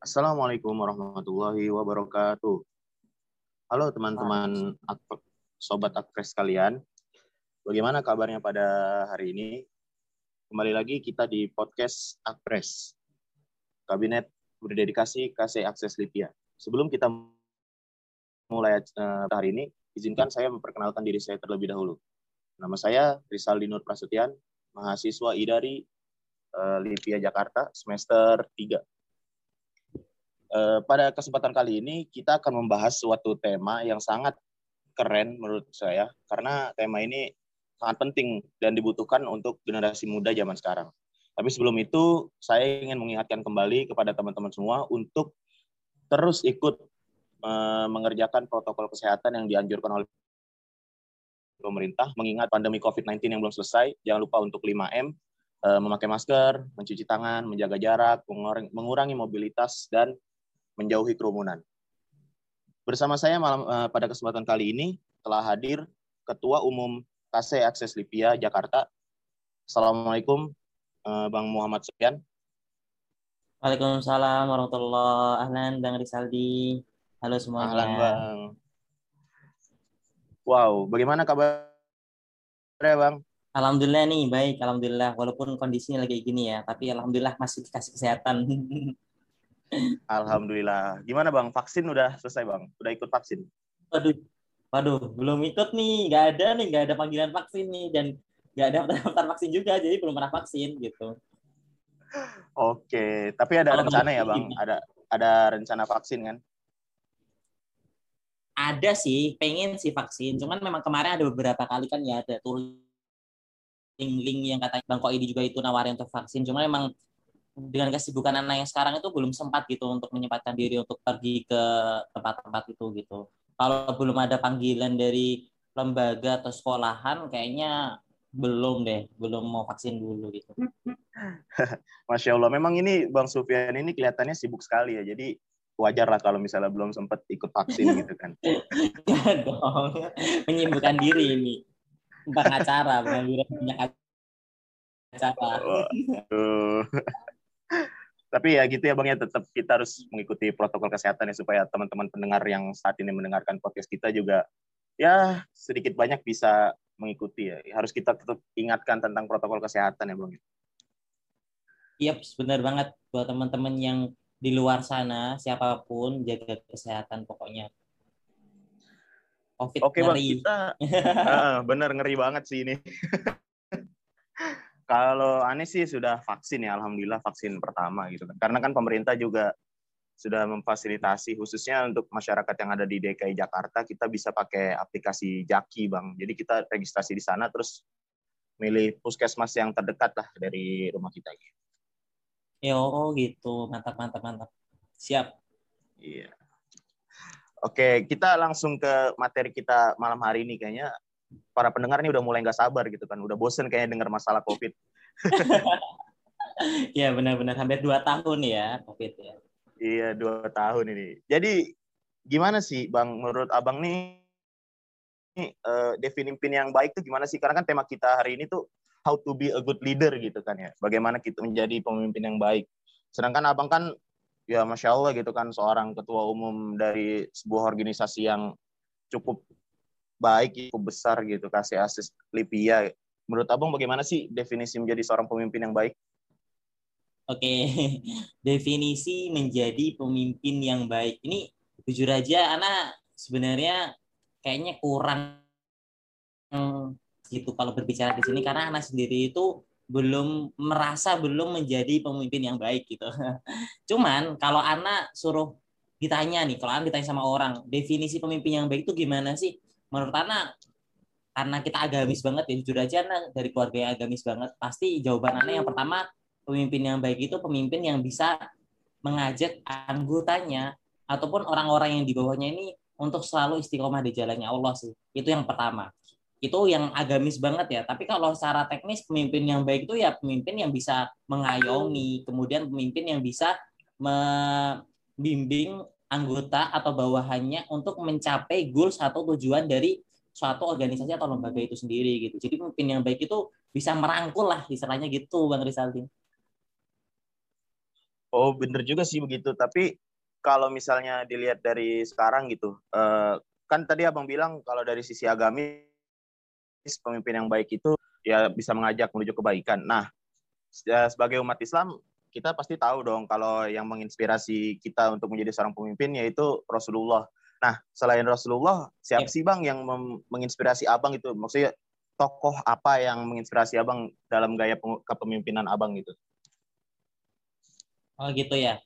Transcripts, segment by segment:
Assalamualaikum warahmatullahi wabarakatuh. Halo teman-teman sobat Akpres sekalian. Bagaimana kabarnya pada hari ini? Kembali lagi kita di podcast Akpres, Kabinet Berdedikasi KSEI Akses Lipia. Sebelum kita mulai hari ini, izinkan saya memperkenalkan diri saya terlebih dahulu. Nama saya Rizaldi Nur Prasetyan, mahasiswa IDARI Lipia Jakarta semester 3. Pada kesempatan kali ini kita akan membahas suatu tema yang sangat keren menurut saya, karena tema ini sangat penting dan dibutuhkan untuk generasi muda zaman sekarang. Tapi sebelum itu, saya ingin mengingatkan kembali kepada teman-teman semua untuk terus ikut mengerjakan protokol kesehatan yang dianjurkan oleh pemerintah, mengingat pandemi COVID-19 yang belum selesai. Jangan lupa untuk 5M, memakai masker, mencuci tangan, menjaga jarak, mengurangi mobilitas, dan menjauhi kerumunan. Bersama saya pada kesempatan kali ini telah hadir Ketua Umum KSEI Akses Lipia Jakarta. Assalamualaikum, Bang Muhammad Sekian. Waalaikumsalam warahmatullahi. Ahlan Bang Rizaldi. Halo semuanya. Ahlan Bang. Wow, bagaimana kabarnya Bang? Alhamdulillah nih, baik. Alhamdulillah. Walaupun kondisinya lagi gini ya, tapi alhamdulillah masih dikasih kesehatan. Alhamdulillah. Gimana Bang? Vaksin udah selesai Bang? Udah ikut vaksin? Waduh, belum ikut nih. Nggak ada panggilan vaksin nih, dan nggak ada daftar vaksin juga, jadi belum pernah vaksin gitu. Oke, tapi ada rencana ya Bang? Ada rencana vaksin kan? Ada sih, pengen sih vaksin. Cuman memang kemarin ada beberapa kali kan ya, ada touring yang katanya Bang Koi juga itu nawarin untuk vaksin. Cuman memang dengan kesibukan anak yang sekarang itu belum sempat gitu untuk menyempatkan diri untuk pergi ke tempat-tempat itu gitu. Kalau belum ada panggilan dari lembaga atau sekolahan, kayaknya belum mau vaksin dulu gitu. Masya Allah, memang ini Bang Sufyan ini kelihatannya sibuk sekali ya, jadi wajar lah kalau misalnya belum sempat ikut vaksin gitu kan. Iya dong, menyibukkan diri ini. Tentang acara, banyak acara. Waduh. Tapi ya gitu ya Bang ya, tetap kita harus mengikuti protokol kesehatan ya, supaya teman-teman pendengar yang saat ini mendengarkan podcast kita juga ya sedikit banyak bisa mengikuti ya. Harus kita tetap ingatkan tentang protokol kesehatan ya Bang. Iya, benar banget. Buat teman-teman yang di luar sana, siapapun, jaga kesehatan pokoknya. COVID oke Bang, kita bener ngeri banget sih ini. Kalau Anies sih sudah vaksin ya, alhamdulillah vaksin pertama gitu kan. Karena kan pemerintah juga sudah memfasilitasi, khususnya untuk masyarakat yang ada di DKI Jakarta, kita bisa pakai aplikasi Jaki Bang. Jadi kita registrasi di sana, terus milih puskesmas yang terdekat lah dari rumah kita. Yo gitu, mantap. Siap. Iya. Oke, kita langsung ke materi kita malam hari ini kayaknya. Para pendengar ini udah mulai nggak sabar gitu kan, udah bosen kayaknya dengar masalah COVID. Ya benar-benar, hampir 2 tahun ya COVID ya. Iya, 2 tahun ini. Jadi gimana sih Bang, menurut Abang nih definitif yang baik tuh gimana sih? Karena kan tema kita hari ini tuh how to be a good leader gitu kan ya, bagaimana kita menjadi pemimpin yang baik. Sedangkan Abang kan ya Masya Allah gitu kan, seorang ketua umum dari sebuah organisasi yang cukup baik, cukup besar gitu, KSEI Akses Lipia. Menurut Abang bagaimana sih definisi menjadi seorang pemimpin yang baik? Oke, definisi menjadi pemimpin yang baik. Ini jujur aja, Ana sebenarnya kayaknya kurang gitu kalau berbicara di sini, karena Ana sendiri itu belum menjadi pemimpin yang baik gitu. Cuman kalau Ana suruh ditanya nih, kalau Ana ditanya sama orang, definisi pemimpin yang baik itu gimana sih? Menurut Ana, karena kita agamis banget ya, jujur aja Ana dari keluarga yang agamis banget, pasti jawaban Ana yang pertama, pemimpin yang baik itu pemimpin yang bisa mengajak anggotanya ataupun orang-orang yang di bawahnya ini untuk selalu istiqomah di jalannya Allah sih. Itu yang pertama. Itu yang agamis banget ya. Tapi kalau secara teknis, pemimpin yang baik itu ya pemimpin yang bisa mengayomi, kemudian pemimpin yang bisa membimbing anggota atau bawahannya untuk mencapai goals atau tujuan dari suatu organisasi atau lembaga itu sendiri gitu. Jadi pemimpin yang baik itu bisa merangkul lah, istilahnya gitu Bang Rizaldi. Oh, bener juga sih begitu. Tapi kalau misalnya dilihat dari sekarang gitu, kan tadi abang bilang kalau dari sisi agamis, pemimpin yang baik itu ya bisa mengajak menuju kebaikan. Nah, sebagai umat Islam, kita pasti tahu dong kalau yang menginspirasi kita untuk menjadi seorang pemimpin yaitu Rasulullah. Nah, selain Rasulullah, siapa sih Bang yang menginspirasi abang itu? Maksudnya tokoh apa yang menginspirasi abang dalam gaya kepemimpinan abang gitu? Oh gitu ya.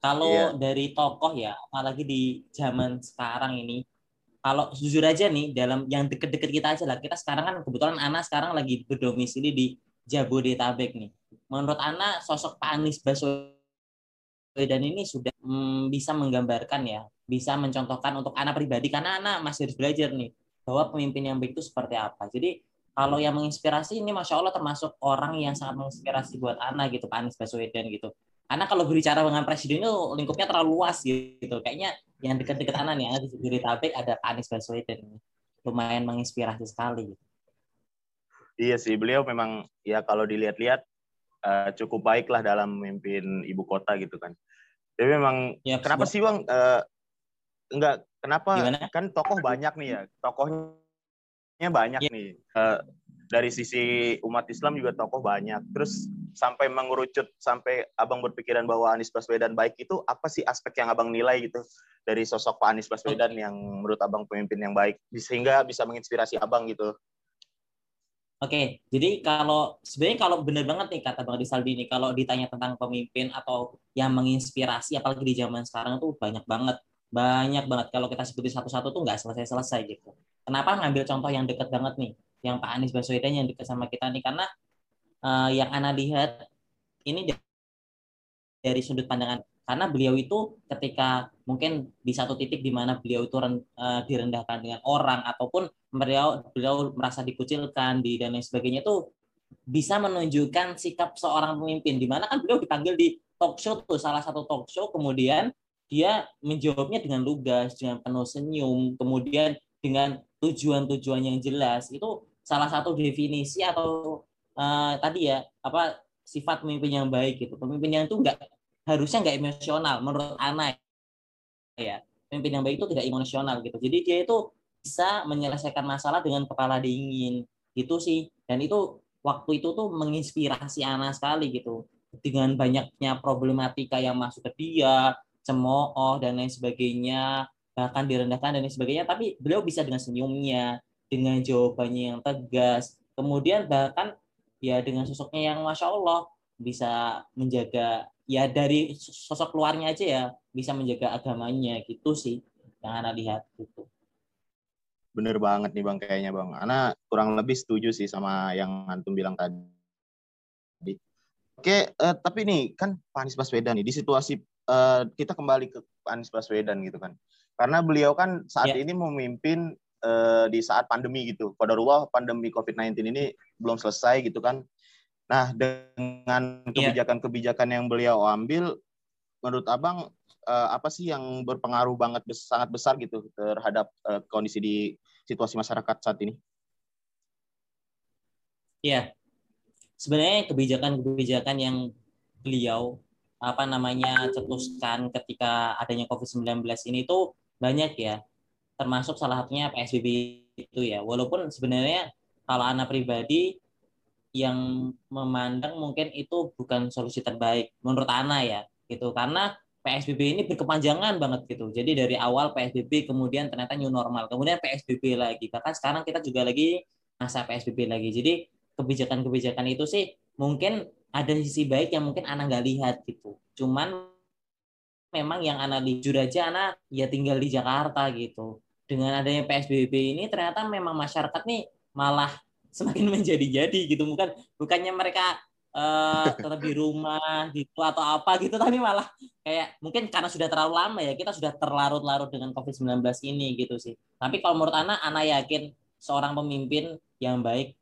Kalau dari tokoh ya, apalagi di zaman sekarang ini, kalau jujur aja nih, dalam yang deket-deket kita aja lah, kita sekarang kan kebetulan Ana sekarang lagi berdomisili di Jabodetabek nih. Menurut Ana, sosok Pak Anies Baswedan ini sudah bisa menggambarkan ya, bisa mencontohkan untuk Ana pribadi, karena Ana masih harus belajar nih, bahwa pemimpin yang baik itu seperti apa. Jadi kalau yang menginspirasi ini, Masya Allah termasuk orang yang sangat menginspirasi buat Ana gitu, Pak Anies Baswedan gitu. Karena kalau berbicara dengan presiden itu lingkupnya terlalu luas gitu. Kayaknya yang dekat-dekat Ana nih, di Jabodetabek ada Pak Anies Baswedan. Lumayan menginspirasi sekali. Iya sih, beliau memang ya kalau dilihat-lihat cukup baiklah dalam memimpin ibu kota gitu kan. Jadi memang ya, kenapa sih Bang? Gimana? Kan tokoh banyak nih ya. Tokohnya banyak nih. Dari sisi umat Islam juga tokoh banyak. Terus sampai mengerucut, sampai abang berpikiran bahwa Anies Baswedan baik itu, apa sih aspek yang abang nilai gitu dari sosok Pak Anies Baswedan yang menurut abang pemimpin yang baik, sehingga bisa menginspirasi abang gitu? Oke, jadi kalau sebenarnya kalau benar banget nih kata Bang Rizaldi ini, kalau ditanya tentang pemimpin atau yang menginspirasi, apalagi di zaman sekarang tuh banyak banget. Kalau kita sebutin satu-satu tuh nggak selesai-selesai gitu. Kenapa ngambil contoh yang dekat banget nih, yang Pak Anies Baswedan yang dekat sama kita nih? Karena yang Ana lihat ini dari sudut pandangan, karena beliau itu ketika mungkin di satu titik di mana beliau itu direndahkan dengan orang ataupun beliau merasa dikucilkan dan lain sebagainya, itu bisa menunjukkan sikap seorang pemimpin, di mana kan beliau dipanggil di talk show tuh, salah satu talk show, kemudian dia menjawabnya dengan lugas, dengan penuh senyum, kemudian dengan tujuan-tujuan yang jelas. Itu salah satu definisi atau sifat pemimpin yang baik gitu. Pemimpin yang itu harusnya nggak emosional menurut Ana ya. Pemimpin yang baik itu tidak emosional gitu. Jadi dia itu bisa menyelesaikan masalah dengan kepala dingin gitu sih. Dan itu waktu itu tuh menginspirasi Ana sekali gitu. Dengan banyaknya problematika yang masuk ke dia, cemooh dan lain sebagainya, bahkan direndahkan dan lain sebagainya, tapi beliau bisa dengan senyumnya, dengan jawabannya yang tegas, kemudian bahkan ya dengan sosoknya yang Masya Allah bisa menjaga, ya dari sosok luarnya aja ya, bisa menjaga agamanya gitu sih yang Ana lihat gitu. Bener banget nih Bang, kayaknya Bang. Ana kurang lebih setuju sih sama yang Antum bilang tadi. Oke, tapi nih kan Pak Anies Baswedan nih, di situasi kita kembali ke Pak Anies Baswedan gitu kan. Karena beliau kan saat ini memimpin di saat pandemi gitu. Qadarullah pandemi COVID-19 ini belum selesai gitu kan. Nah, dengan kebijakan-kebijakan yang beliau ambil, menurut abang apa sih yang berpengaruh sangat besar gitu terhadap kondisi di situasi masyarakat saat ini? Iya. Sebenarnya kebijakan-kebijakan yang beliau cetuskan ketika adanya COVID-19 ini tuh banyak ya. Termasuk salah satunya PSBB itu ya. Walaupun sebenarnya kalau Ana pribadi yang memandang mungkin itu bukan solusi terbaik menurut Ana ya gitu, karena PSBB ini berkepanjangan banget gitu. Jadi dari awal PSBB, kemudian ternyata new normal, kemudian PSBB lagi, bahkan sekarang kita juga lagi masa PSBB lagi. Jadi kebijakan-kebijakan itu sih mungkin ada sisi baik yang mungkin Ana nggak lihat gitu. Cuman memang yang Ana jujur aja, Ana ya tinggal di Jakarta gitu. Dengan adanya PSBB ini ternyata memang masyarakat nih malah semakin menjadi-jadi gitu. Bukannya mereka tetap di rumah gitu atau apa gitu, tapi malah kayak mungkin karena sudah terlalu lama ya, kita sudah terlarut-larut dengan COVID-19 ini gitu sih. Tapi kalau menurut Ana yakin seorang pemimpin yang baik,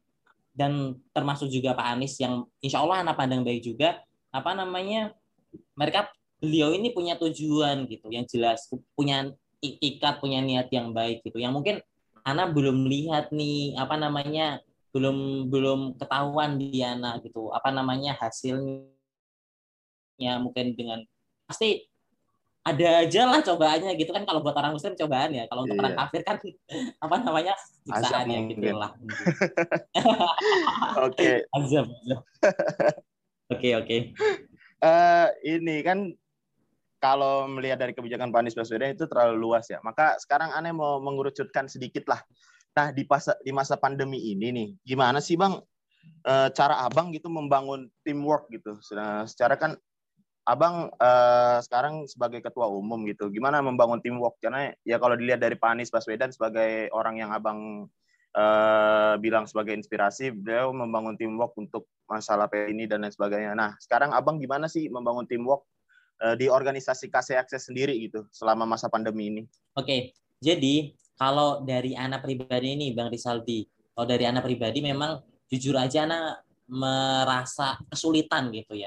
dan termasuk juga Pak Anies yang insya Allah Ana pandang baik juga, beliau ini punya tujuan gitu yang jelas, punya ikat, punya niat yang baik gitu, yang mungkin Ana belum lihat nih, belum ketahuan di Ana gitu, hasilnya anaknya, mungkin dengan pasti ada aja lah cobaannya gitu kan. Kalau buat orang muslim cobaan ya, kalau untuk orang kafir kan apa namanya siksaannya gitu lah. Oke. Oke. Ini kan kalau melihat dari kebijakan Pak Anies Baswedan itu terlalu luas ya. Maka sekarang Ane mau mengerucutkan sedikit lah. Nah, di masa pandemi ini nih, gimana sih Bang cara Abang gitu membangun teamwork gitu? Secara kan Abang sekarang sebagai ketua umum gitu, gimana membangun teamwork? Karena ya kalau dilihat dari Pak Anies Baswedan sebagai orang yang Abang bilang sebagai inspirasi, beliau membangun teamwork untuk masalah ini dan lain sebagainya. Nah, sekarang Abang gimana sih membangun teamwork di organisasi KSEI Akses sendiri gitu selama masa pandemi ini? Oke, jadi kalau dari anak pribadi ini Bang Rizaldi, kalau dari anak pribadi memang jujur aja anak merasa kesulitan gitu ya,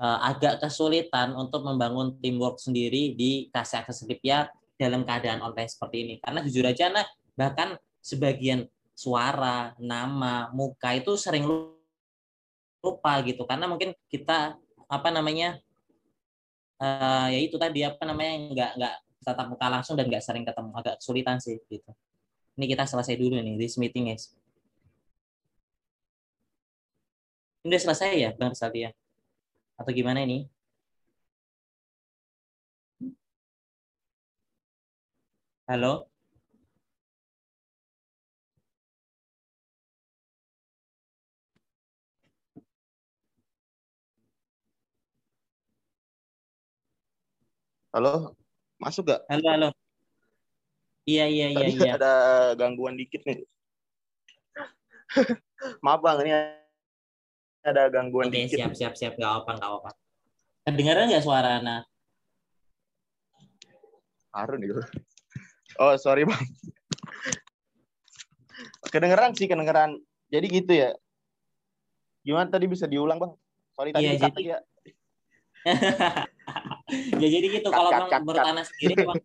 agak kesulitan untuk membangun teamwork sendiri di KSEI Akses Lipia dalam keadaan online seperti ini. Karena jujur aja anak bahkan sebagian suara, nama, muka itu sering lupa gitu, karena mungkin kita apa namanya ya itu tadi apa namanya nggak tatap muka langsung dan nggak sering ketemu, agak kesulitan sih gitu. Ini kita selesai dulu nih this meeting guys. Ini udah selesai ya Bang Rizaldi ya? Atau gimana ini? Halo? Halo, masuk gak? Halo. Iya. Ada gangguan dikit nih. Maaf Bang, ini ada gangguan dikit. Siap. Gak apa. Kedengaran nggak suara Ana? Harun itu. Oh, sorry Bang. Kedengeran. Jadi gitu ya. Gimana tadi, bisa diulang Bang? Sorry tadi kata ya. Ya jadi gitu kalau menurut Ana sendiri memang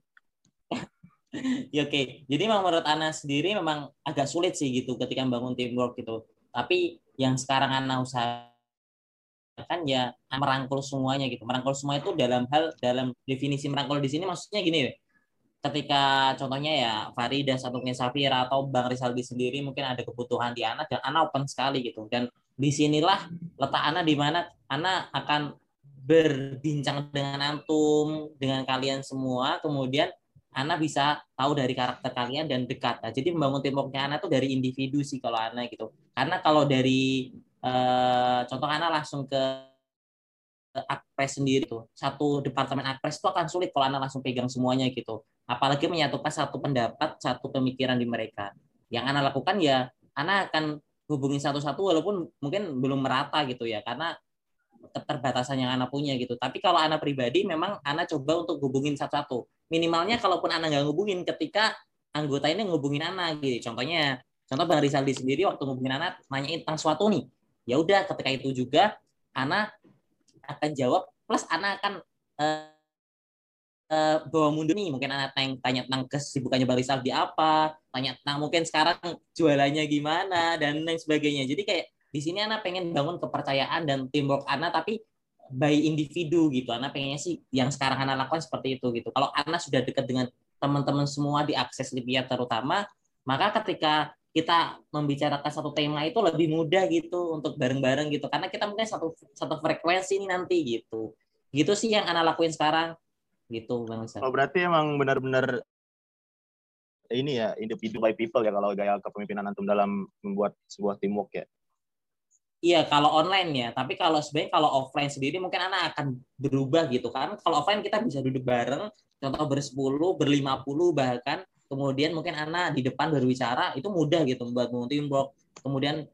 ya oke. Jadi memang menurut Ana sendiri memang agak sulit sih gitu ketika membangun teamwork gitu. Tapi yang sekarang Ana usahakan ya merangkul semuanya gitu. Merangkul semua itu dalam definisi merangkul di sini maksudnya gini deh. Ketika contohnya ya Farida atau Safira atau Bang Rizaldi sendiri mungkin ada kebutuhan di Ana dan Ana open sekali gitu. Dan disinilah letak Ana di mana Ana akan berbincang dengan antum, dengan kalian semua, kemudian Ana bisa tahu dari karakter kalian dan dekat. Nah, jadi membangun teamworknya Ana tuh dari individu sih kalau Ana gitu. Karena kalau dari contoh Ana langsung ke Akpres sendiri tuh, satu departemen Akpres tuh akan sulit kalau Ana langsung pegang semuanya gitu. Apalagi menyatukan satu pendapat, satu pemikiran di mereka. Yang Ana lakukan ya Ana akan hubungi satu-satu walaupun mungkin belum merata gitu ya, karena keterbatasan yang Ana punya gitu. Tapi kalau Ana pribadi memang Ana coba untuk hubungin satu-satu. Minimalnya kalaupun Ana nggak ngubungin, ketika anggota ini ngubungin Ana gitu. Contoh Bang Rizaldi sendiri waktu ngubungin Ana nanyain tentang suatu nih. Ya udah ketika itu juga Ana akan jawab, plus Ana akan bawa mundur nih. Mungkin Ana tanya tentang kesibukannya Bang Rizaldi apa, tanya tentang mungkin sekarang jualannya gimana dan lain sebagainya. Jadi kayak di sini Ana pengen bangun kepercayaan dan teamwork Ana, tapi by individu gitu. Ana pengennya sih yang sekarang Ana lakukan seperti itu gitu. Kalau Ana sudah dekat dengan teman-teman semua di Akses Lipia terutama, maka ketika kita membicarakan satu tema itu lebih mudah gitu untuk bareng-bareng gitu. Karena kita mungkin satu frekuensi ini nanti gitu. Gitu sih yang Ana lakuin sekarang gitu Bang Ustaz. Oh, berarti emang benar-benar ini ya individu by people ya kalau gaya kepemimpinan antum dalam membuat sebuah teamwork ya. Iya, kalau online ya. Tapi kalau sebenarnya kalau offline sendiri mungkin anak akan berubah gitu. Karena kalau offline kita bisa duduk bareng, contoh bersepuluh, 50 bahkan. Kemudian mungkin anak di depan berbicara, itu mudah gitu. Buat teamwork, kemudian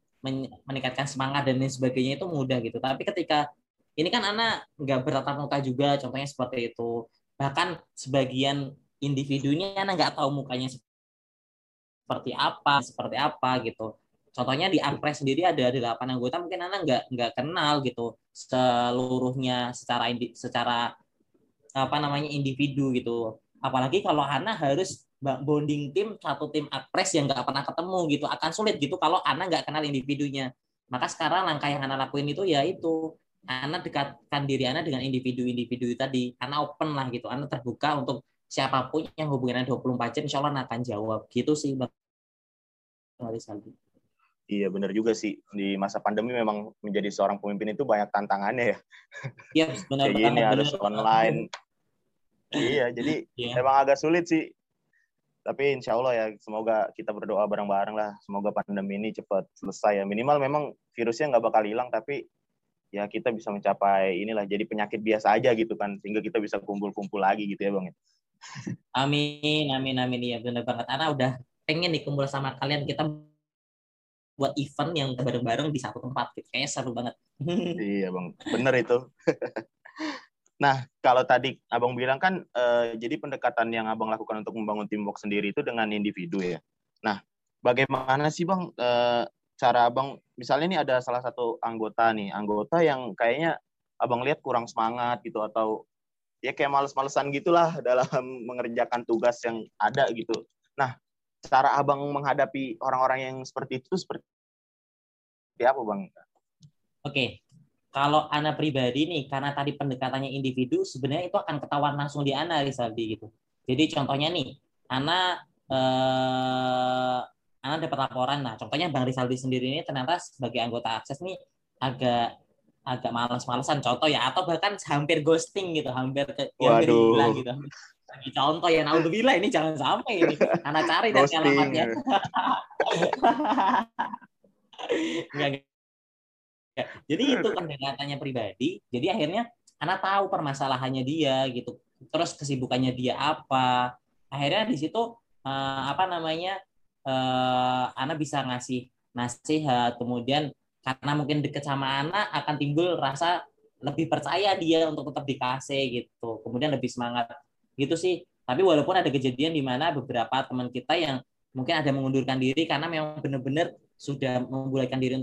meningkatkan semangat dan lain sebagainya itu mudah gitu. Tapi ketika, ini kan anak nggak bertatap muka juga, contohnya seperti itu. Bahkan sebagian individunya anak nggak tahu mukanya seperti apa gitu. Contohnya di Akpres sendiri ada 8 anggota, mungkin Ana nggak kenal gitu seluruhnya secara apa namanya individu gitu. Apalagi kalau Ana harus bonding tim satu tim Akpres yang nggak pernah ketemu gitu, akan sulit gitu kalau Ana nggak kenal individunya. Maka sekarang langkah yang Ana lakuin itu ya itu Ana dekatkan diri Ana dengan individu-individu tadi. Ana open lah gitu. Ana terbuka untuk siapapun yang hubungannya 24 jam, insya Allah Ana akan jawab. Gitu sih, Bang Rizaldi. Iya, benar juga sih. Di masa pandemi memang menjadi seorang pemimpin itu banyak tantangannya ya. Iya, benar. Jadi ini harus online. Iya, jadi memang agak sulit sih. Tapi insya Allah ya, semoga kita berdoa bareng-bareng lah. Semoga pandemi ini cepat selesai ya. Minimal memang virusnya nggak bakal hilang, tapi ya kita bisa mencapai inilah, jadi penyakit biasa aja gitu kan. Sehingga kita bisa kumpul-kumpul lagi gitu ya, Bang. Amin, amin, amin. Ya, benar banget. Ana udah pengen dikumpul sama kalian. Kita buat event yang bareng-bareng di satu tempat. Kayaknya seru banget. Iya, Bang. Bener itu. Nah, kalau tadi Abang bilang kan, jadi pendekatan yang Abang lakukan untuk membangun teamwork sendiri itu dengan individu ya. Nah, bagaimana sih Bang cara Abang, misalnya ini ada salah satu anggota nih, anggota yang kayaknya Abang lihat kurang semangat gitu, atau ya kayak males-malesan gitulah dalam mengerjakan tugas yang ada gitu. Nah, cara Abang menghadapi orang-orang yang seperti itu seperti apa, Bang? Oke. Kalau Ana pribadi nih, karena tadi pendekatannya individu, sebenarnya itu akan ketahuan langsung di Ana, Rizaldi, gitu. Jadi contohnya nih, Ana dapat laporan, nah contohnya Bang Rizaldi sendiri ini ternyata sebagai anggota Akses nih agak malas-malesan, contoh ya, atau bahkan hampir ghosting gitu, hampir hilang gitu. Contoh ya, naudzubillah ini jangan sampai ini. Ana cari nanti alamatnya. Ya, jadi itu pendekatannya pribadi. Jadi akhirnya Ana tahu permasalahannya dia gitu. Terus kesibukannya dia apa. Akhirnya di situ Ana bisa ngasih nasihat. Kemudian karena mungkin deket sama Ana akan timbul rasa lebih percaya dia untuk tetap dikasih gitu. Kemudian lebih semangat gitu sih. Tapi walaupun ada kejadian di mana beberapa teman kita yang mungkin ada mengundurkan diri karena memang benar-benar sudah membulatkan diri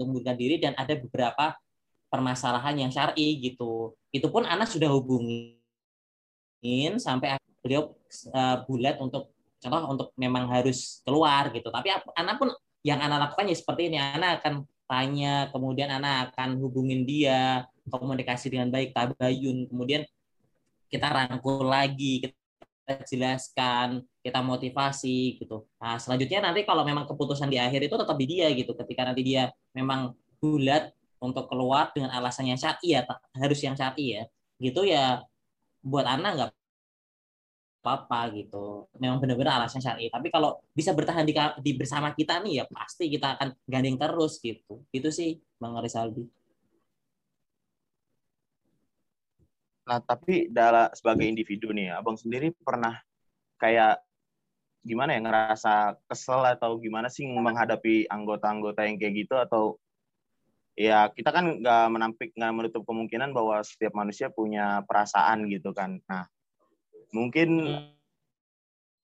dan ada beberapa permasalahan yang syar'i gitu. Itu pun Ana sudah hubungin sampai beliau bulat untuk contoh untuk memang harus keluar gitu. Tapi Ana pun yang Ana lakukan ya seperti ini, Ana akan tanya, kemudian Ana akan hubungin dia, komunikasi dengan baik, tabayun, kemudian kita rangkul lagi, kita jelaskan, kita motivasi gitu. Nah, selanjutnya nanti kalau memang keputusan di akhir itu tetap di dia gitu. Ketika nanti dia memang bulat untuk keluar dengan alasan yang syar'i ya, harus yang syar'i ya. Gitu ya, buat Ana nggak apa-apa gitu. Memang benar-benar alasan syar'i. Tapi kalau bisa bertahan di bersama kita nih ya pasti kita akan gandeng terus gitu. Itu sih Bang Rizaldi. Nah, tapi sebagai individu nih, Abang sendiri pernah kayak gimana ya, ngerasa kesel atau gimana sih menghadapi anggota-anggota yang kayak gitu? Atau ya kita kan nggak menutup kemungkinan bahwa setiap manusia punya perasaan gitu kan. Nah, mungkin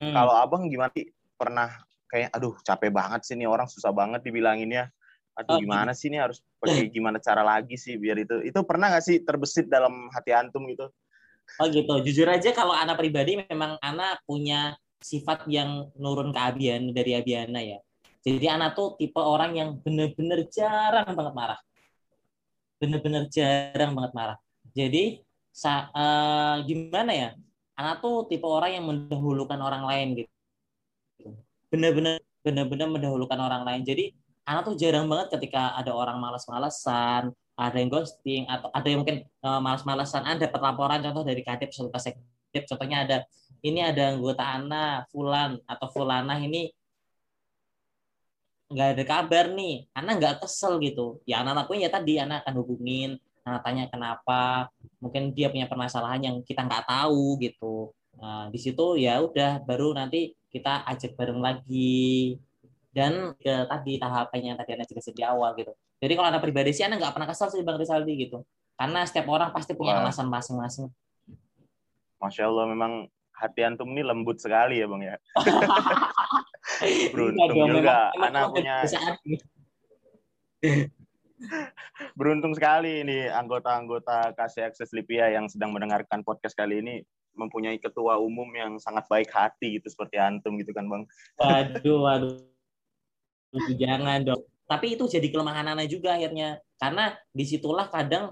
kalau Abang gimana sih? Pernah kayak, aduh capek banget sih nih orang, susah banget dibilanginnya. Aduh gimana sih ini harus pergi, gimana cara lagi sih biar itu pernah nggak sih terbesit dalam hati antum gitu? Oh gitu, jujur aja kalau Ana pribadi memang Ana punya sifat yang nurun ke Abian, dari Abiana ya. Jadi Ana tuh tipe orang yang bener-bener jarang banget marah, Jadi gimana ya? Ana tuh tipe orang yang mendahulukan orang lain gitu, bener-bener mendahulukan orang lain. Jadi Ana tuh jarang banget ketika ada orang malas-malesan, ada yang ghosting, atau ada yang mungkin malas-malesan. Ana dapat laporan contoh dari kadep, contohnya ada, ini ada anggota Ana, Fulan atau Fulanah ini nggak ada kabar nih. Ana nggak kesel gitu. Ya Ana lakuin ya tadi, Ana akan hubungin, Ana tanya kenapa, mungkin dia punya permasalahan yang kita nggak tahu gitu. Nah, di situ ya udah, baru nanti kita ajak bareng lagi. Dan tadi tahapannya yang tadi Ana jelasin di awal gitu. Jadi kalau Ana pribadi sih Ana nggak pernah kesal sih Bang Rizaldi gitu. Karena setiap orang pasti punya alasan masing-masing. Masya Allah, memang hati antum ini lembut sekali ya Bang ya. Beruntung juga Ana punya. Beruntung sekali ini anggota-anggota KSEI Akses Lipia yang sedang mendengarkan podcast kali ini mempunyai ketua umum yang sangat baik hati gitu seperti antum gitu kan Bang. Waduh. Jangan dong. Tapi itu jadi kelemahan Ana juga akhirnya. Karena disitulah kadang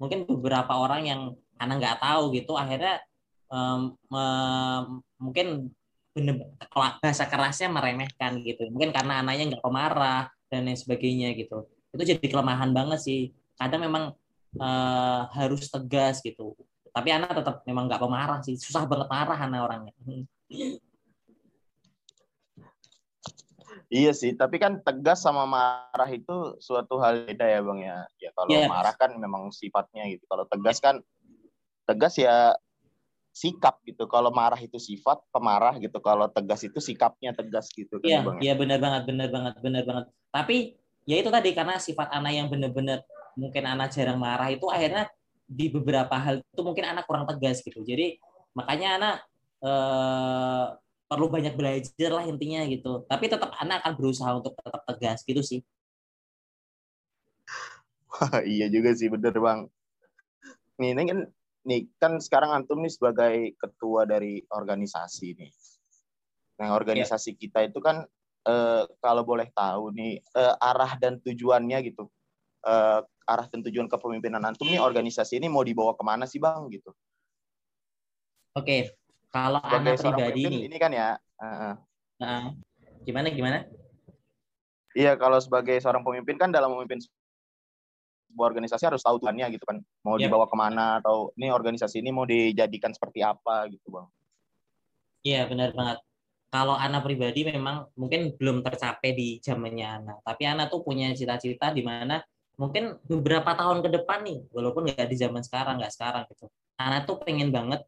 mungkin beberapa orang yang karena nggak tahu gitu, akhirnya mungkin bahasa kerasnya meremehkan gitu. Mungkin karena anaknya nggak pemarah dan lain sebagainya gitu. Itu jadi kelemahan banget sih. Kadang memang harus tegas gitu. Tapi anak tetap memang nggak pemarah sih. Susah banget marah anak orangnya. Iya sih, tapi kan tegas sama marah itu suatu hal beda ya Bang ya. Ya kalau marah kan memang sifatnya gitu. Kalau tegas kan tegas ya sikap gitu. Kalau marah itu sifat, pemarah gitu. Kalau tegas itu sikapnya tegas gitu kan Bang. Iya, benar banget. Tapi ya itu tadi, karena sifat anak yang benar-benar mungkin anak jarang marah itu akhirnya di beberapa hal itu mungkin anak kurang tegas gitu. Jadi makanya anak perlu banyak belajar lah intinya gitu. Tapi tetap anak akan berusaha untuk tetap tegas gitu sih. Wah, iya juga sih, bener Bang. Nih kan sekarang antum nih sebagai ketua dari organisasi nih. Nah, organisasi kita itu kan kalau boleh tahu nih arah dan tujuannya gitu. Arah dan tujuan kepemimpinan antum nih, organisasi ini mau dibawa kemana sih Bang gitu? Oke. Kalau anak pribadi ini kan ya, gimana? Iya, kalau sebagai seorang pemimpin kan dalam memimpin sebuah organisasi harus tahu tujuannya gitu kan, mau dibawa kemana atau ini organisasi ini mau dijadikan seperti apa gitu Bang. Iya benar banget. Kalau anak pribadi memang mungkin belum tercapai di zamannya anak, tapi anak tuh punya cita-cita di mana mungkin beberapa tahun ke depan nih, walaupun nggak di zaman sekarang gitu, anak tuh pengen banget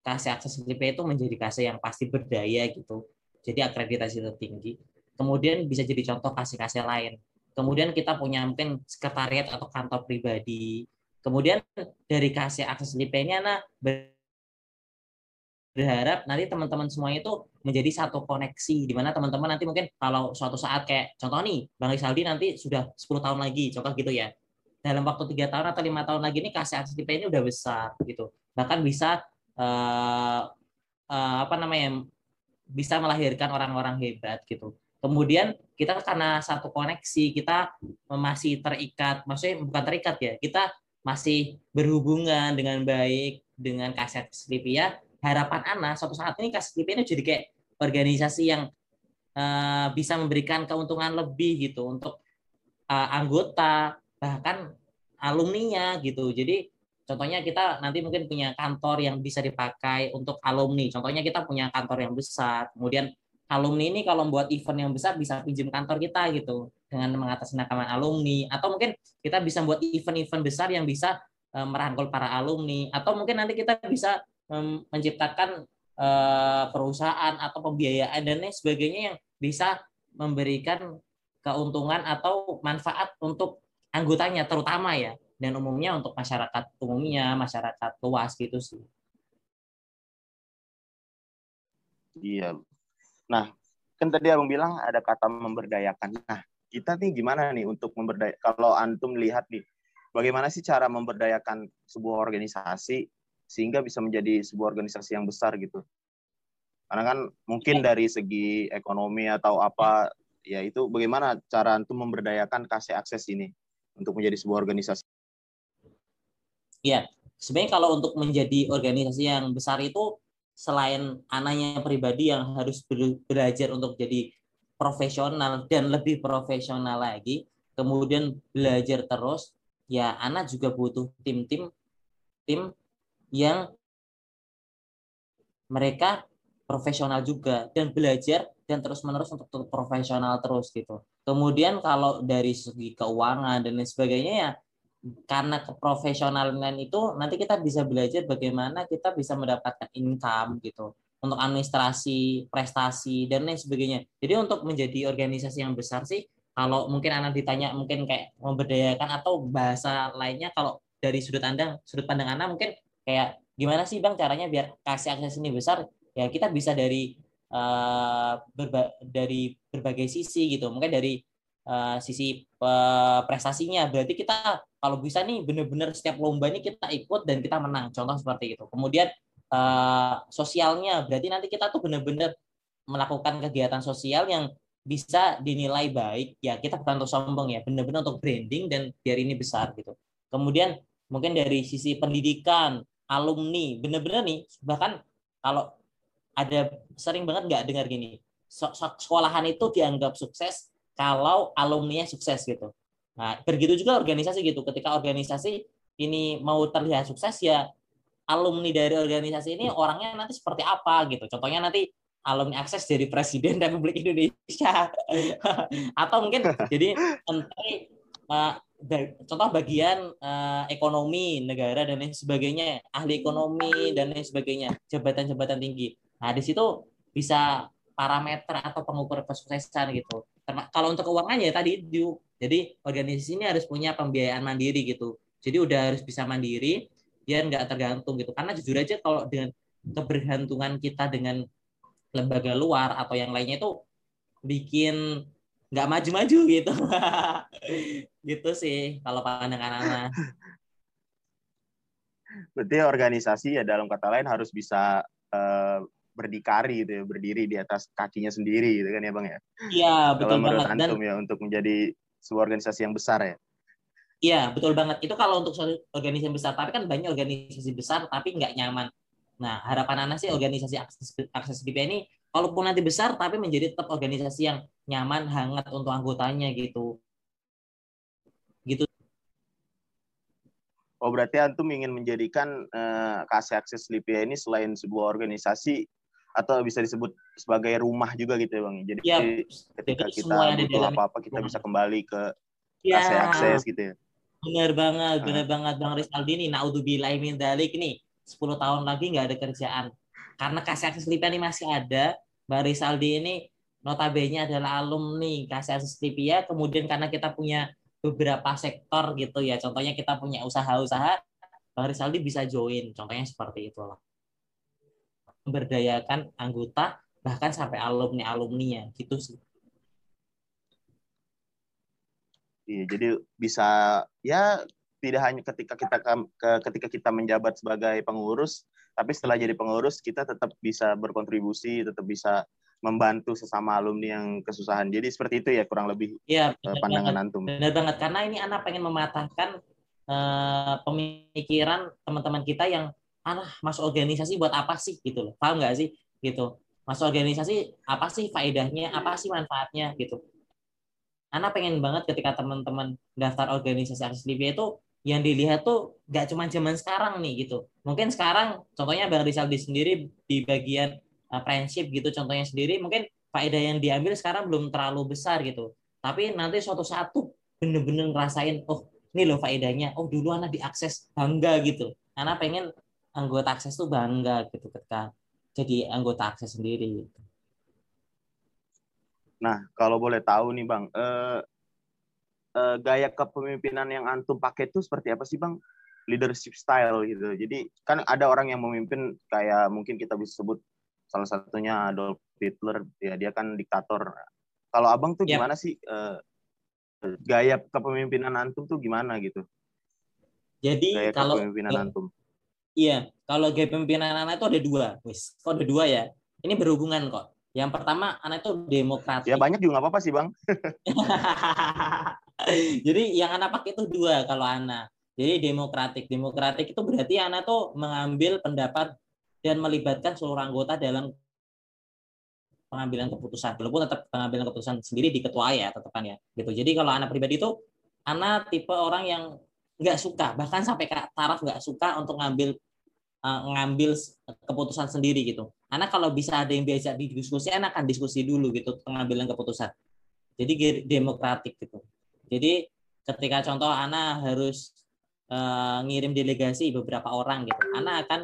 KSEI Akses Lipia itu menjadi KSEI yang pasti berdaya gitu. Jadi akreditasi tertinggi. Kemudian bisa jadi contoh KSEI-KSEI lain. Kemudian kita punya mungkin sekretariat atau kantor pribadi. Kemudian dari KSEI Akses Lipia ini anak berharap nanti teman-teman semuanya itu menjadi satu koneksi, di mana teman-teman nanti mungkin kalau suatu saat kayak contoh nih Bang Rizaldi nanti sudah 10 tahun lagi, contoh gitu ya. Dalam waktu 3 tahun atau 5 tahun lagi ini KSEI Akses Lipia ini udah besar gitu. Bahkan bisa bisa melahirkan orang-orang hebat gitu. Kemudian kita karena satu koneksi kita masih terikat, maksudnya bukan terikat ya, kita masih berhubungan dengan baik dengan KSEI Akses Lipia. Harapan anak suatu saat ini KSEI Lipia ini jadi kayak organisasi yang bisa memberikan keuntungan lebih gitu untuk anggota bahkan alumninya gitu. Jadi contohnya kita nanti mungkin punya kantor yang bisa dipakai untuk alumni. Contohnya kita punya kantor yang besar. Kemudian alumni ini kalau membuat event yang besar bisa pinjam kantor kita gitu dengan mengatasnamakan alumni. Atau mungkin kita bisa buat event-event besar yang bisa merangkul para alumni. Atau mungkin nanti kita bisa menciptakan perusahaan atau pembiayaan dan lain sebagainya yang bisa memberikan keuntungan atau manfaat untuk anggotanya terutama ya. Dan umumnya untuk masyarakat umumnya, masyarakat luas gitu sih. Iya. Nah, kan tadi Abang bilang ada kata memberdayakan. Nah, kita nih gimana nih untuk memberdayakan? Kalau antum lihat nih, bagaimana sih cara memberdayakan sebuah organisasi sehingga bisa menjadi sebuah organisasi yang besar gitu? Karena kan mungkin dari segi ekonomi atau apa, ya itu bagaimana cara antum memberdayakan KSEI Akses ini untuk menjadi sebuah organisasi? Ya, sebenarnya kalau untuk menjadi organisasi yang besar itu selain anaknya pribadi yang harus belajar untuk jadi profesional dan lebih profesional lagi, kemudian belajar terus, ya anak juga butuh tim yang mereka profesional juga dan belajar dan terus-menerus untuk profesional terus gitu. Kemudian kalau dari segi keuangan dan lain sebagainya ya, karena keprofesionalan itu nanti kita bisa belajar bagaimana kita bisa mendapatkan income gitu untuk administrasi, prestasi dan lain sebagainya. Jadi untuk menjadi organisasi yang besar sih, kalau mungkin anak ditanya mungkin kayak memberdayakan atau bahasa lainnya, kalau dari sudut pandang anak mungkin kayak gimana sih Bang caranya biar KSEI Akses ini besar? Ya kita bisa dari berbagai sisi gitu. Mungkin dari sisi prestasinya, berarti kita kalau bisa nih benar-benar setiap lomba ini kita ikut dan kita menang, contoh seperti itu. Kemudian sosialnya, berarti nanti kita tuh benar-benar melakukan kegiatan sosial yang bisa dinilai baik. Ya kita bukan untuk sombong ya, benar-benar untuk branding dan biar ini besar gitu. Kemudian mungkin dari sisi pendidikan, alumni, benar-benar nih, bahkan kalau ada sering banget nggak dengar gini, sekolahan itu dianggap sukses kalau alumninya sukses gitu. Nah, begitu juga organisasi gitu. Ketika organisasi ini mau terlihat sukses, ya alumni dari organisasi ini orangnya nanti seperti apa gitu. Contohnya nanti alumni Akses jadi presiden Republik Indonesia atau mungkin jadi menteri, contoh bagian ekonomi negara dan lain sebagainya, ahli ekonomi dan lain sebagainya, jabatan-jabatan tinggi. Nah, di situ bisa parameter atau pengukur kesuksesan gitu. Kalau untuk keuangan ya tadi, jadi organisasi ini harus punya pembiayaan mandiri gitu. Jadi udah harus bisa mandiri biar nggak tergantung gitu. Karena jujur aja kalau dengan kebergantungan kita dengan lembaga luar atau yang lainnya itu bikin nggak maju-maju gitu. Gitu sih kalau pandangan anak. Berarti organisasi ya dalam kata lain harus bisa berdikari gitu ya, berdiri di atas kakinya sendiri gitu kan ya Bang ya. Iya, betul banget. Kalau menurut antum ya, untuk menjadi sebuah organisasi yang besar ya. Iya, betul banget. Itu kalau untuk organisasi yang besar, tapi kan banyak organisasi besar tapi nggak nyaman. Nah, harapan Ana sih organisasi Akses Lipia ini walaupun nanti besar tapi menjadi tetap organisasi yang nyaman, hangat untuk anggotanya gitu. Gitu. Oh, berarti antum ingin menjadikan KSEI Akses Lipia ini selain sebuah organisasi atau bisa disebut sebagai rumah juga gitu ya Bang. Jadi ya, ketika kita butuh apa-apa kita bisa kembali ke ya, KSEI Akses gitu ya. Benar banget Bang Rizaldi ini. Naudzubillahi min dzalik nih. 10 tahun lagi nggak ada kerjaan. Karena KSEI Akses Lipia ini masih ada. Mbak Rizaldi ini notabene adalah alumni KSEI Akses Lipia. Kemudian karena kita punya beberapa sektor gitu ya. Contohnya kita punya usaha-usaha, Mbak Rizaldi bisa join. Contohnya seperti itulah. Memberdayakan anggota, bahkan sampai alumni-alumninya. Gitu sih. Iya, jadi bisa ya, tidak hanya ketika kita menjabat sebagai pengurus, tapi setelah jadi pengurus kita tetap bisa berkontribusi, tetap bisa membantu sesama alumni yang kesusahan. Jadi seperti itu ya kurang lebih ya, pandangan banget, antum. Benar banget, karena ini Ana pengen mematahkan pemikiran teman-teman kita yang masuk organisasi buat apa sih gitu loh. Paham nggak sih gitu? Masuk organisasi apa sih faedahnya, apa sih manfaatnya gitu. Ana pengen banget ketika teman-teman daftar organisasi Akses Lipia itu yang dilihat tuh nggak cuma zaman sekarang nih gitu. Mungkin sekarang contohnya Bang Rizaldi sendiri di bagian friendship gitu contohnya sendiri, mungkin faedah yang diambil sekarang belum terlalu besar gitu. Tapi nanti suatu saat tuh bener-bener ngerasain, oh ini loh faedahnya, oh dulu Ana di Akses, bangga gitu. Ana pengen anggota Akses tuh bangga gitu ketika jadi anggota Akses sendiri gitu. Nah, kalau boleh tahu nih Bang, gaya kepemimpinan yang antum pakai itu seperti apa sih Bang? Leadership style gitu. Jadi kan ada orang yang memimpin kayak mungkin kita bisa sebut salah satunya Adolf Hitler, ya dia kan diktator. Kalau Abang tuh gimana sih gaya kepemimpinan antum tuh gimana gitu? Jadi gaya kalau kepemimpinan antum. Iya, kalau gaya kepemimpinan anak itu ada dua, wis. Kok ada dua ya? Ini berhubungan kok. Yang pertama, anak itu demokratis. Ya banyak juga nggak apa-apa sih, Bang. Jadi yang anak pakai itu dua kalau anak. Jadi demokratik. Demokratik itu berarti anak tuh mengambil pendapat dan melibatkan seluruh anggota dalam pengambilan keputusan. Walaupun tetap pengambilan keputusan sendiri diketuai ya, tetapan ya. Gitu. Jadi kalau anak pribadi itu, anak tipe orang yang nggak suka, bahkan sampai ke taraf nggak suka untuk ngambil keputusan sendiri gitu. Anak kalau bisa ada yang diajak di diskusi, anak akan diskusi dulu gitu pengambilan keputusan. Jadi demokratik gitu. Jadi ketika contoh anak harus ngirim delegasi beberapa orang gitu, anak akan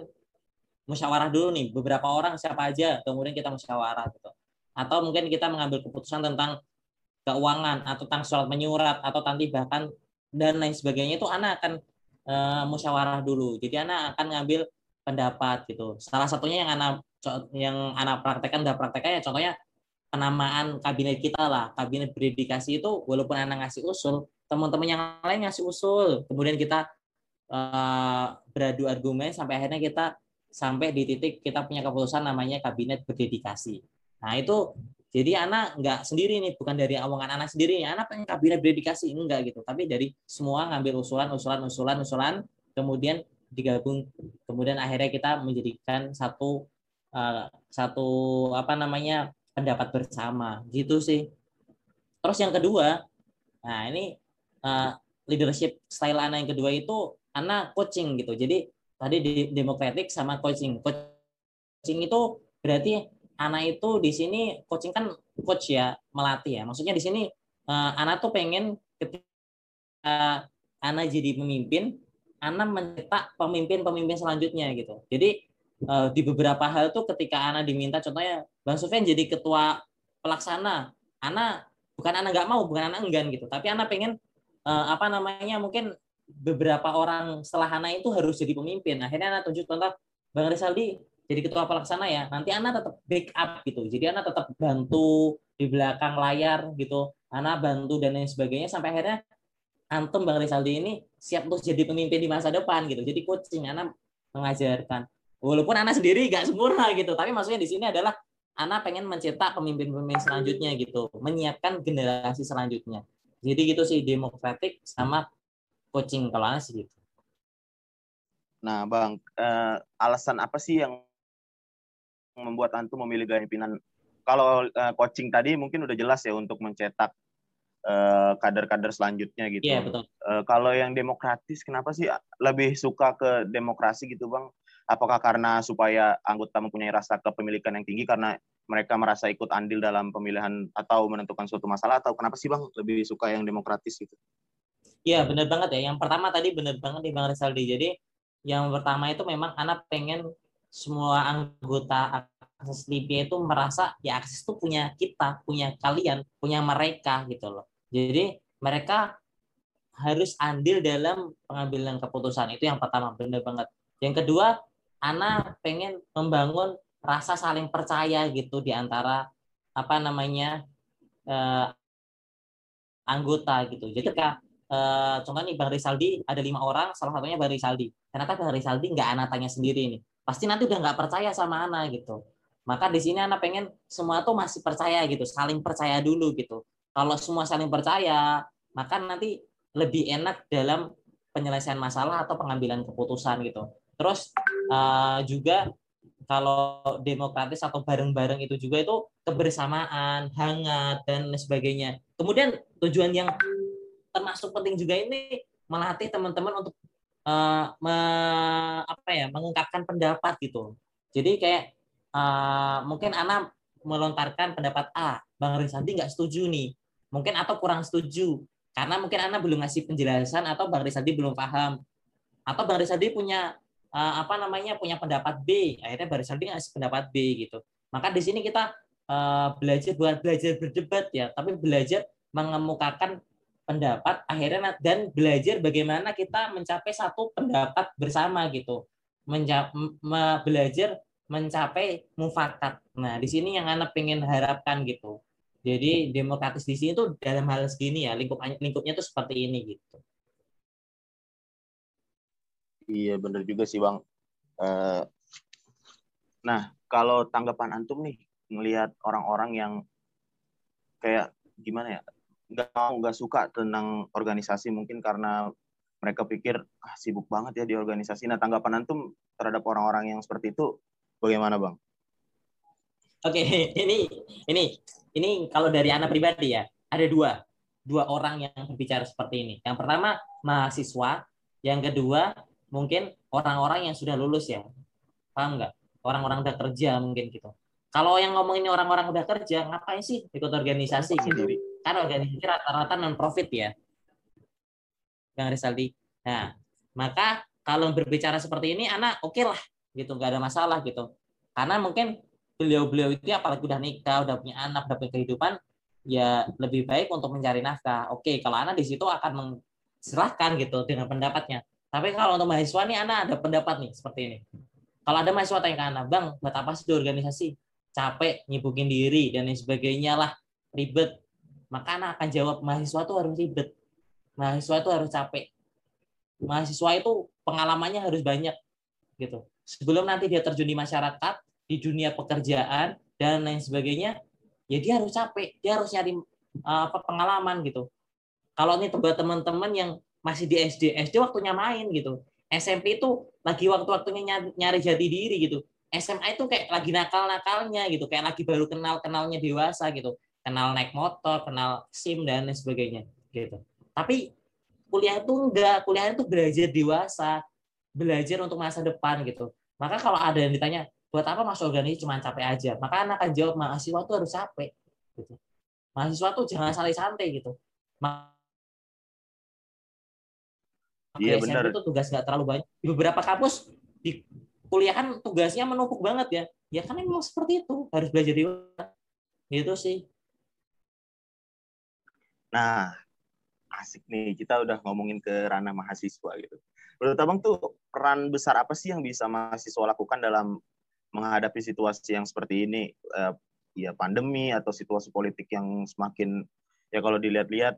musyawarah dulu nih beberapa orang siapa aja, kemudian kita musyawarah gitu. Atau mungkin kita mengambil keputusan tentang keuangan atau tentang surat menyurat atau nanti bahkan dan lain sebagainya itu anak akan musyawarah dulu. Jadi anak akan ngambil pendapat gitu. Salah satunya yang anak praktekkan ya contohnya penamaan kabinet kita lah, kabinet berdedikasi itu walaupun anak ngasih usul, teman-teman yang lain ngasih usul, kemudian kita beradu argumen sampai akhirnya kita sampai di titik kita punya keputusan namanya kabinet berdedikasi. Nah itu jadi anak nggak sendiri nih, bukan dari omongan anak sendiri, anak pengen kabinet berdedikasi enggak gitu, tapi dari semua ngambil usulan kemudian digabung, kemudian akhirnya kita menjadikan satu apa namanya pendapat bersama gitu sih. Terus yang kedua, nah ini leadership style Ana yang kedua itu Ana coaching gitu. Jadi tadi di democratic sama coaching. Coaching itu berarti Ana itu di sini coaching kan coach ya, melatih ya. Maksudnya di sini Ana tuh pengen ketika Ana jadi pemimpin, Ana mencetak pemimpin-pemimpin selanjutnya gitu. Jadi di beberapa hal tuh ketika Ana diminta, contohnya Bang Sufyan jadi ketua pelaksana, Ana bukan Ana nggak mau, bukan Ana enggan gitu, tapi Ana pengen apa namanya mungkin beberapa orang setelah Ana itu harus jadi pemimpin. Akhirnya Ana tunjuk contoh Bang Rizaldi jadi ketua pelaksana ya. Nanti Ana tetap backup gitu. Jadi Ana tetap bantu di belakang layar gitu. Ana bantu dan lain sebagainya sampai akhirnya Antum Bang Rizaldi ini siap untuk jadi pemimpin di masa depan gitu. Jadi coaching Ana mengajarkan. Walaupun Ana sendiri nggak sempurna gitu, tapi maksudnya di sini adalah Ana pengen mencetak pemimpin-pemimpin selanjutnya gitu, menyiapkan generasi selanjutnya. Jadi gitu sih democratic sama coaching kalau Ana sih gitu. Nah, Bang, alasan apa sih yang membuat Antum memilih gaya pimpinan? Kalau coaching tadi mungkin udah jelas ya untuk mencetak kader-kader selanjutnya gitu. Iya, betul. Kalau yang demokratis, kenapa sih lebih suka ke demokrasi gitu, Bang? Apakah karena supaya anggota mempunyai rasa kepemilikan yang tinggi karena mereka merasa ikut andil dalam pemilihan atau menentukan suatu masalah, atau kenapa sih, Bang, lebih suka yang demokratis gitu? Iya, benar banget ya. Yang pertama tadi benar banget nih Bang Rizaldi. Jadi yang pertama itu memang Ana pengen semua anggota Akses Lipia itu merasa ya Akses itu punya kita, punya kalian, punya mereka gitu loh. Jadi mereka harus andil dalam pengambilan keputusan. Itu yang pertama, benar banget. Yang kedua, Ana pengen membangun rasa saling percaya gitu di antara apa namanya anggota gitu. Jadi ketika contohnya nih Bang Rizaldi ada 5 orang, salah satunya Bang Rizaldi. Ternyata Bang Rizaldi nggak Ana tanya sendiri ini. Pasti nanti udah nggak percaya sama Ana gitu. Maka di sini Ana pengen semua tuh masih percaya gitu, saling percaya dulu gitu. Kalau semua saling percaya, maka nanti lebih enak dalam penyelesaian masalah atau pengambilan keputusan gitu. Terus juga kalau demokratis atau bareng-bareng itu juga itu kebersamaan, hangat dan sebagainya. Kemudian tujuan yang termasuk penting juga ini melatih teman-teman untuk mengungkapkan pendapat gitu. Jadi kayak mungkin Ana melontarkan pendapat A, Bang Rizaldi nggak setuju nih, mungkin atau kurang setuju, karena mungkin Ana belum ngasih penjelasan atau Bang Rizaldi belum paham, atau Bang Rizaldi punya punya pendapat B, akhirnya Bang Rizaldi ngasih pendapat B gitu. Maka di sini kita belajar buat belajar berdebat ya, tapi belajar mengemukakan pendapat akhirnya dan belajar bagaimana kita mencapai satu pendapat bersama gitu, belajar mencapai mufakat. Nah, di sini yang Ana pengen harapkan gitu. Jadi demokratis di sini tuh dalam hal segini ya, lingkupnya tuh seperti ini gitu. Iya, benar juga sih, Bang. Nah, kalau tanggapan Antum nih melihat orang-orang yang kayak gimana ya, nggak suka tentang organisasi mungkin karena mereka pikir sibuk banget ya di organisasi. Nah, tanggapan Antum terhadap orang-orang yang seperti itu bagaimana, Bang? Oke, ini kalau dari Ana pribadi ya, ada dua orang yang berbicara seperti ini. Yang pertama mahasiswa, yang kedua mungkin orang-orang yang sudah lulus ya, paham nggak? Orang-orang udah kerja mungkin gitu. Kalau yang ngomongin orang-orang udah kerja, ngapain sih ikut organisasi gitu? Karena organisasi rata-rata non-profit ya, Bang Rizaldi. Nah, maka kalau berbicara seperti ini, Ana oke lah gitu, nggak ada masalah gitu. Karena mungkin beliau-beliau itu apalagi udah nikah, udah punya anak, udah punya kehidupan, ya lebih baik untuk mencari nafkah. Oke, kalau Ana di situ akan menserahkan gitu dengan pendapatnya. Tapi kalau untuk mahasiswa nih, Ana ada pendapat nih seperti ini. Kalau ada mahasiswa tanya ke Ana, Bang, buat apa sih di organisasi? Capek, nyibukin diri, dan lain sebagainya lah, ribet. Maka Ana akan jawab, mahasiswa itu harus ribet. Mahasiswa itu harus capek. Mahasiswa itu pengalamannya harus banyak gitu. Sebelum nanti dia terjun di masyarakat, di dunia pekerjaan dan lain sebagainya, ya dia harus capek, dia harus nyari pengalaman gitu. Kalau ini teman-teman yang masih di SD waktunya main gitu, SMP itu lagi waktu-waktunya nyari jati diri gitu. SMA itu kayak lagi nakal-nakalnya gitu, kayak lagi baru kenal-kenalnya dewasa gitu, kenal naik motor, kenal SIM dan lain sebagainya gitu. Tapi kuliah itu enggak, kuliah itu belajar dewasa, belajar untuk masa depan gitu. Maka kalau ada yang ditanya, buat apa masuk organisasi cuma capek aja? Maka anak akan jawab, mahasiswa itu harus capek gitu. Mahasiswa itu jangan santai-santai gitu. Iya benar. Itu tugas nggak terlalu banyak. Di beberapa kampus di kuliah kan tugasnya menumpuk banget ya. Ya kan memang seperti itu, harus belajar di gitu sih. Nah, asik nih, kita udah ngomongin ke ranah mahasiswa gitu. Menurut Abang tuh peran besar apa sih yang bisa mahasiswa lakukan dalam menghadapi situasi yang seperti ini? Ya pandemi atau situasi politik yang semakin, ya kalau dilihat-lihat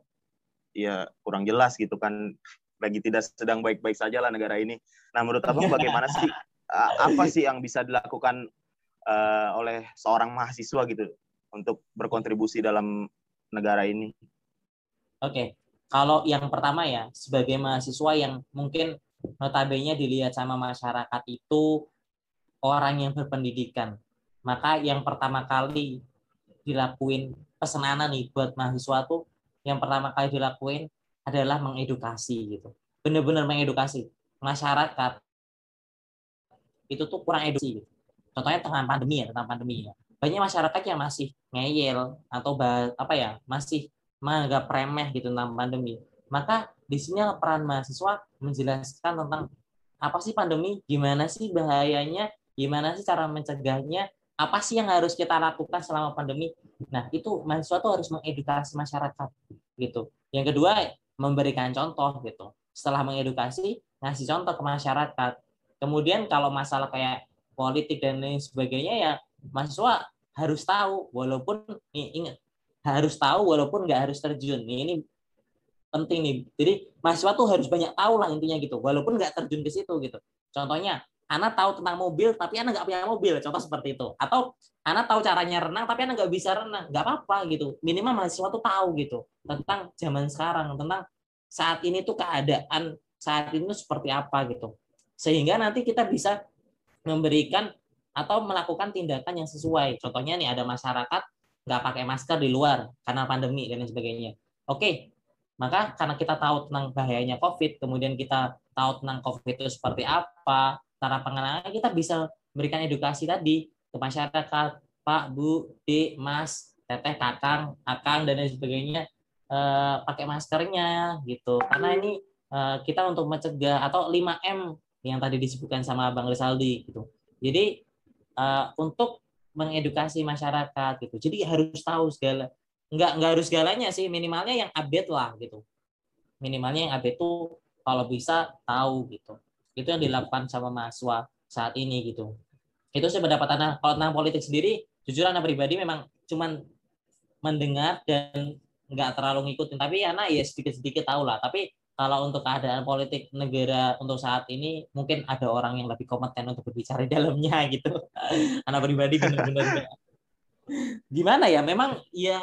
ya kurang jelas gitu kan. Lagi tidak sedang baik-baik saja lah negara ini. Nah, menurut Abang bagaimana sih, apa sih yang bisa dilakukan oleh seorang mahasiswa gitu untuk berkontribusi dalam negara ini? Oke, kalau yang pertama ya, sebagai mahasiswa yang mungkin notabene dilihat sama masyarakat itu orang yang berpendidikan. Maka yang pertama kali dilakuin, pesenana nih buat mahasiswa tuh, yang pertama kali dilakuin adalah mengedukasi gitu. Benar-benar mengedukasi. Masyarakat itu tuh kurang edukasi. Contohnya tentang pandemi ya. Banyak masyarakat yang masih ngeyel atau masih menganggap remeh gitu tentang pandemi. Maka di sini peran mahasiswa menjelaskan tentang apa sih pandemi, gimana sih bahayanya, gimana sih cara mencegahnya, apa sih yang harus kita lakukan selama pandemi. Nah, itu mahasiswa tuh harus mengedukasi masyarakat gitu. Yang kedua, memberikan contoh gitu. Setelah mengedukasi, ngasih contoh ke masyarakat. Kemudian kalau masalah kayak politik dan lain sebagainya ya mahasiswa harus tahu, walaupun ingat, harus tahu walaupun nggak harus terjun. Ini penting nih. Jadi mahasiswa tuh harus banyak tahu lah intinya gitu, walaupun nggak terjun ke situ gitu. Contohnya, Ana tahu tentang mobil, tapi Ana nggak punya mobil. Contoh seperti itu. Atau Ana tahu caranya renang, tapi Ana nggak bisa renang. Nggak apa-apa gitu. Minimal mahasiswa tuh tahu gitu. Tentang zaman sekarang, tentang saat ini tuh keadaan, saat ini tuh seperti apa gitu. Sehingga nanti kita bisa memberikan atau melakukan tindakan yang sesuai. Contohnya nih, ada masyarakat nggak pakai masker di luar karena pandemi dan sebagainya. Oke, maka karena kita tahu tentang bahayanya COVID, kemudian kita tahu tentang COVID itu seperti apa, cara pengenalannya, kita bisa memberikan edukasi tadi ke masyarakat, Pak, Bu, D, Mas, Teteh, Kakang, Akang, dan lain sebagainya, pakai maskernya gitu. Karena ini kita untuk mencegah, atau 5M yang tadi disebutkan sama Bang Rizaldi gitu. Jadi untuk mengedukasi masyarakat gitu. Jadi harus tahu segala, nggak harus segalanya sih, minimalnya yang update lah gitu. Minimalnya yang update tuh kalau bisa tahu gitu. Itu yang dilakukan sama mahasiswa saat ini gitu. Itu sih pendapat Ana. Kalau tentang politik sendiri, jujur Ana pribadi memang cuman mendengar dan nggak terlalu ngikutin. Tapi Ana ya sedikit-sedikit tahu lah. Tapi kalau untuk keadaan politik negara untuk saat ini, mungkin ada orang yang lebih kompeten untuk berbicara di dalamnya gitu. Ana pribadi benar-benar gimana ya? Memang ya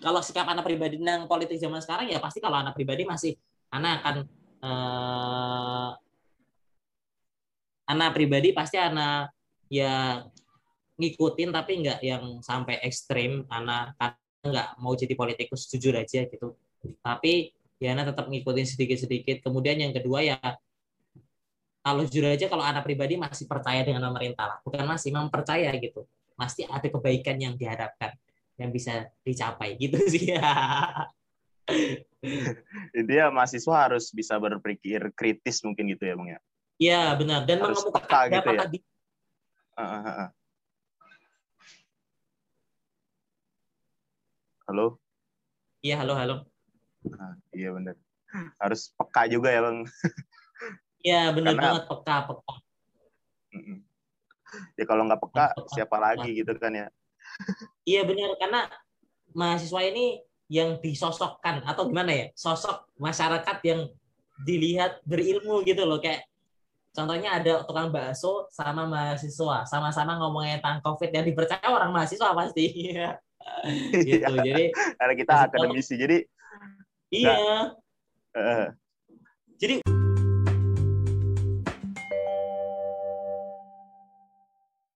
kalau sikap Ana pribadi tentang politik zaman sekarang ya pasti kalau Ana pribadi masih Ana pribadi pasti ya ngikutin, tapi nggak yang sampai ekstrim. Ana nggak mau jadi politikus, jujur aja gitu. Tapi ya Ana tetap ngikutin sedikit-sedikit. Kemudian yang kedua ya, kalau jujur aja kalau Ana pribadi masih percaya dengan pemerintah lah. Bukan masih, mempercaya gitu. Pasti ada kebaikan yang diharapkan, yang bisa dicapai gitu sih. Intinya mahasiswa harus bisa berpikir kritis mungkin gitu ya Bang ya. Iya benar, dan mengemukakan gitu ya. Tadi. Halo. Iya halo. Iya benar, harus peka juga ya Bang. Iya benar banget, peka. Ya kalau nggak peka siapa lagi gitu kan ya. Iya benar, karena mahasiswa ini yang disosokkan atau gimana ya, sosok masyarakat yang dilihat berilmu gitu loh, kayak contohnya ada tukang bakso sama mahasiswa, sama-sama ngomongnya tentang COVID, yang dipercaya orang mahasiswa pasti. Gitu. Jadi karena kita akademisi, jadi iya. Jadi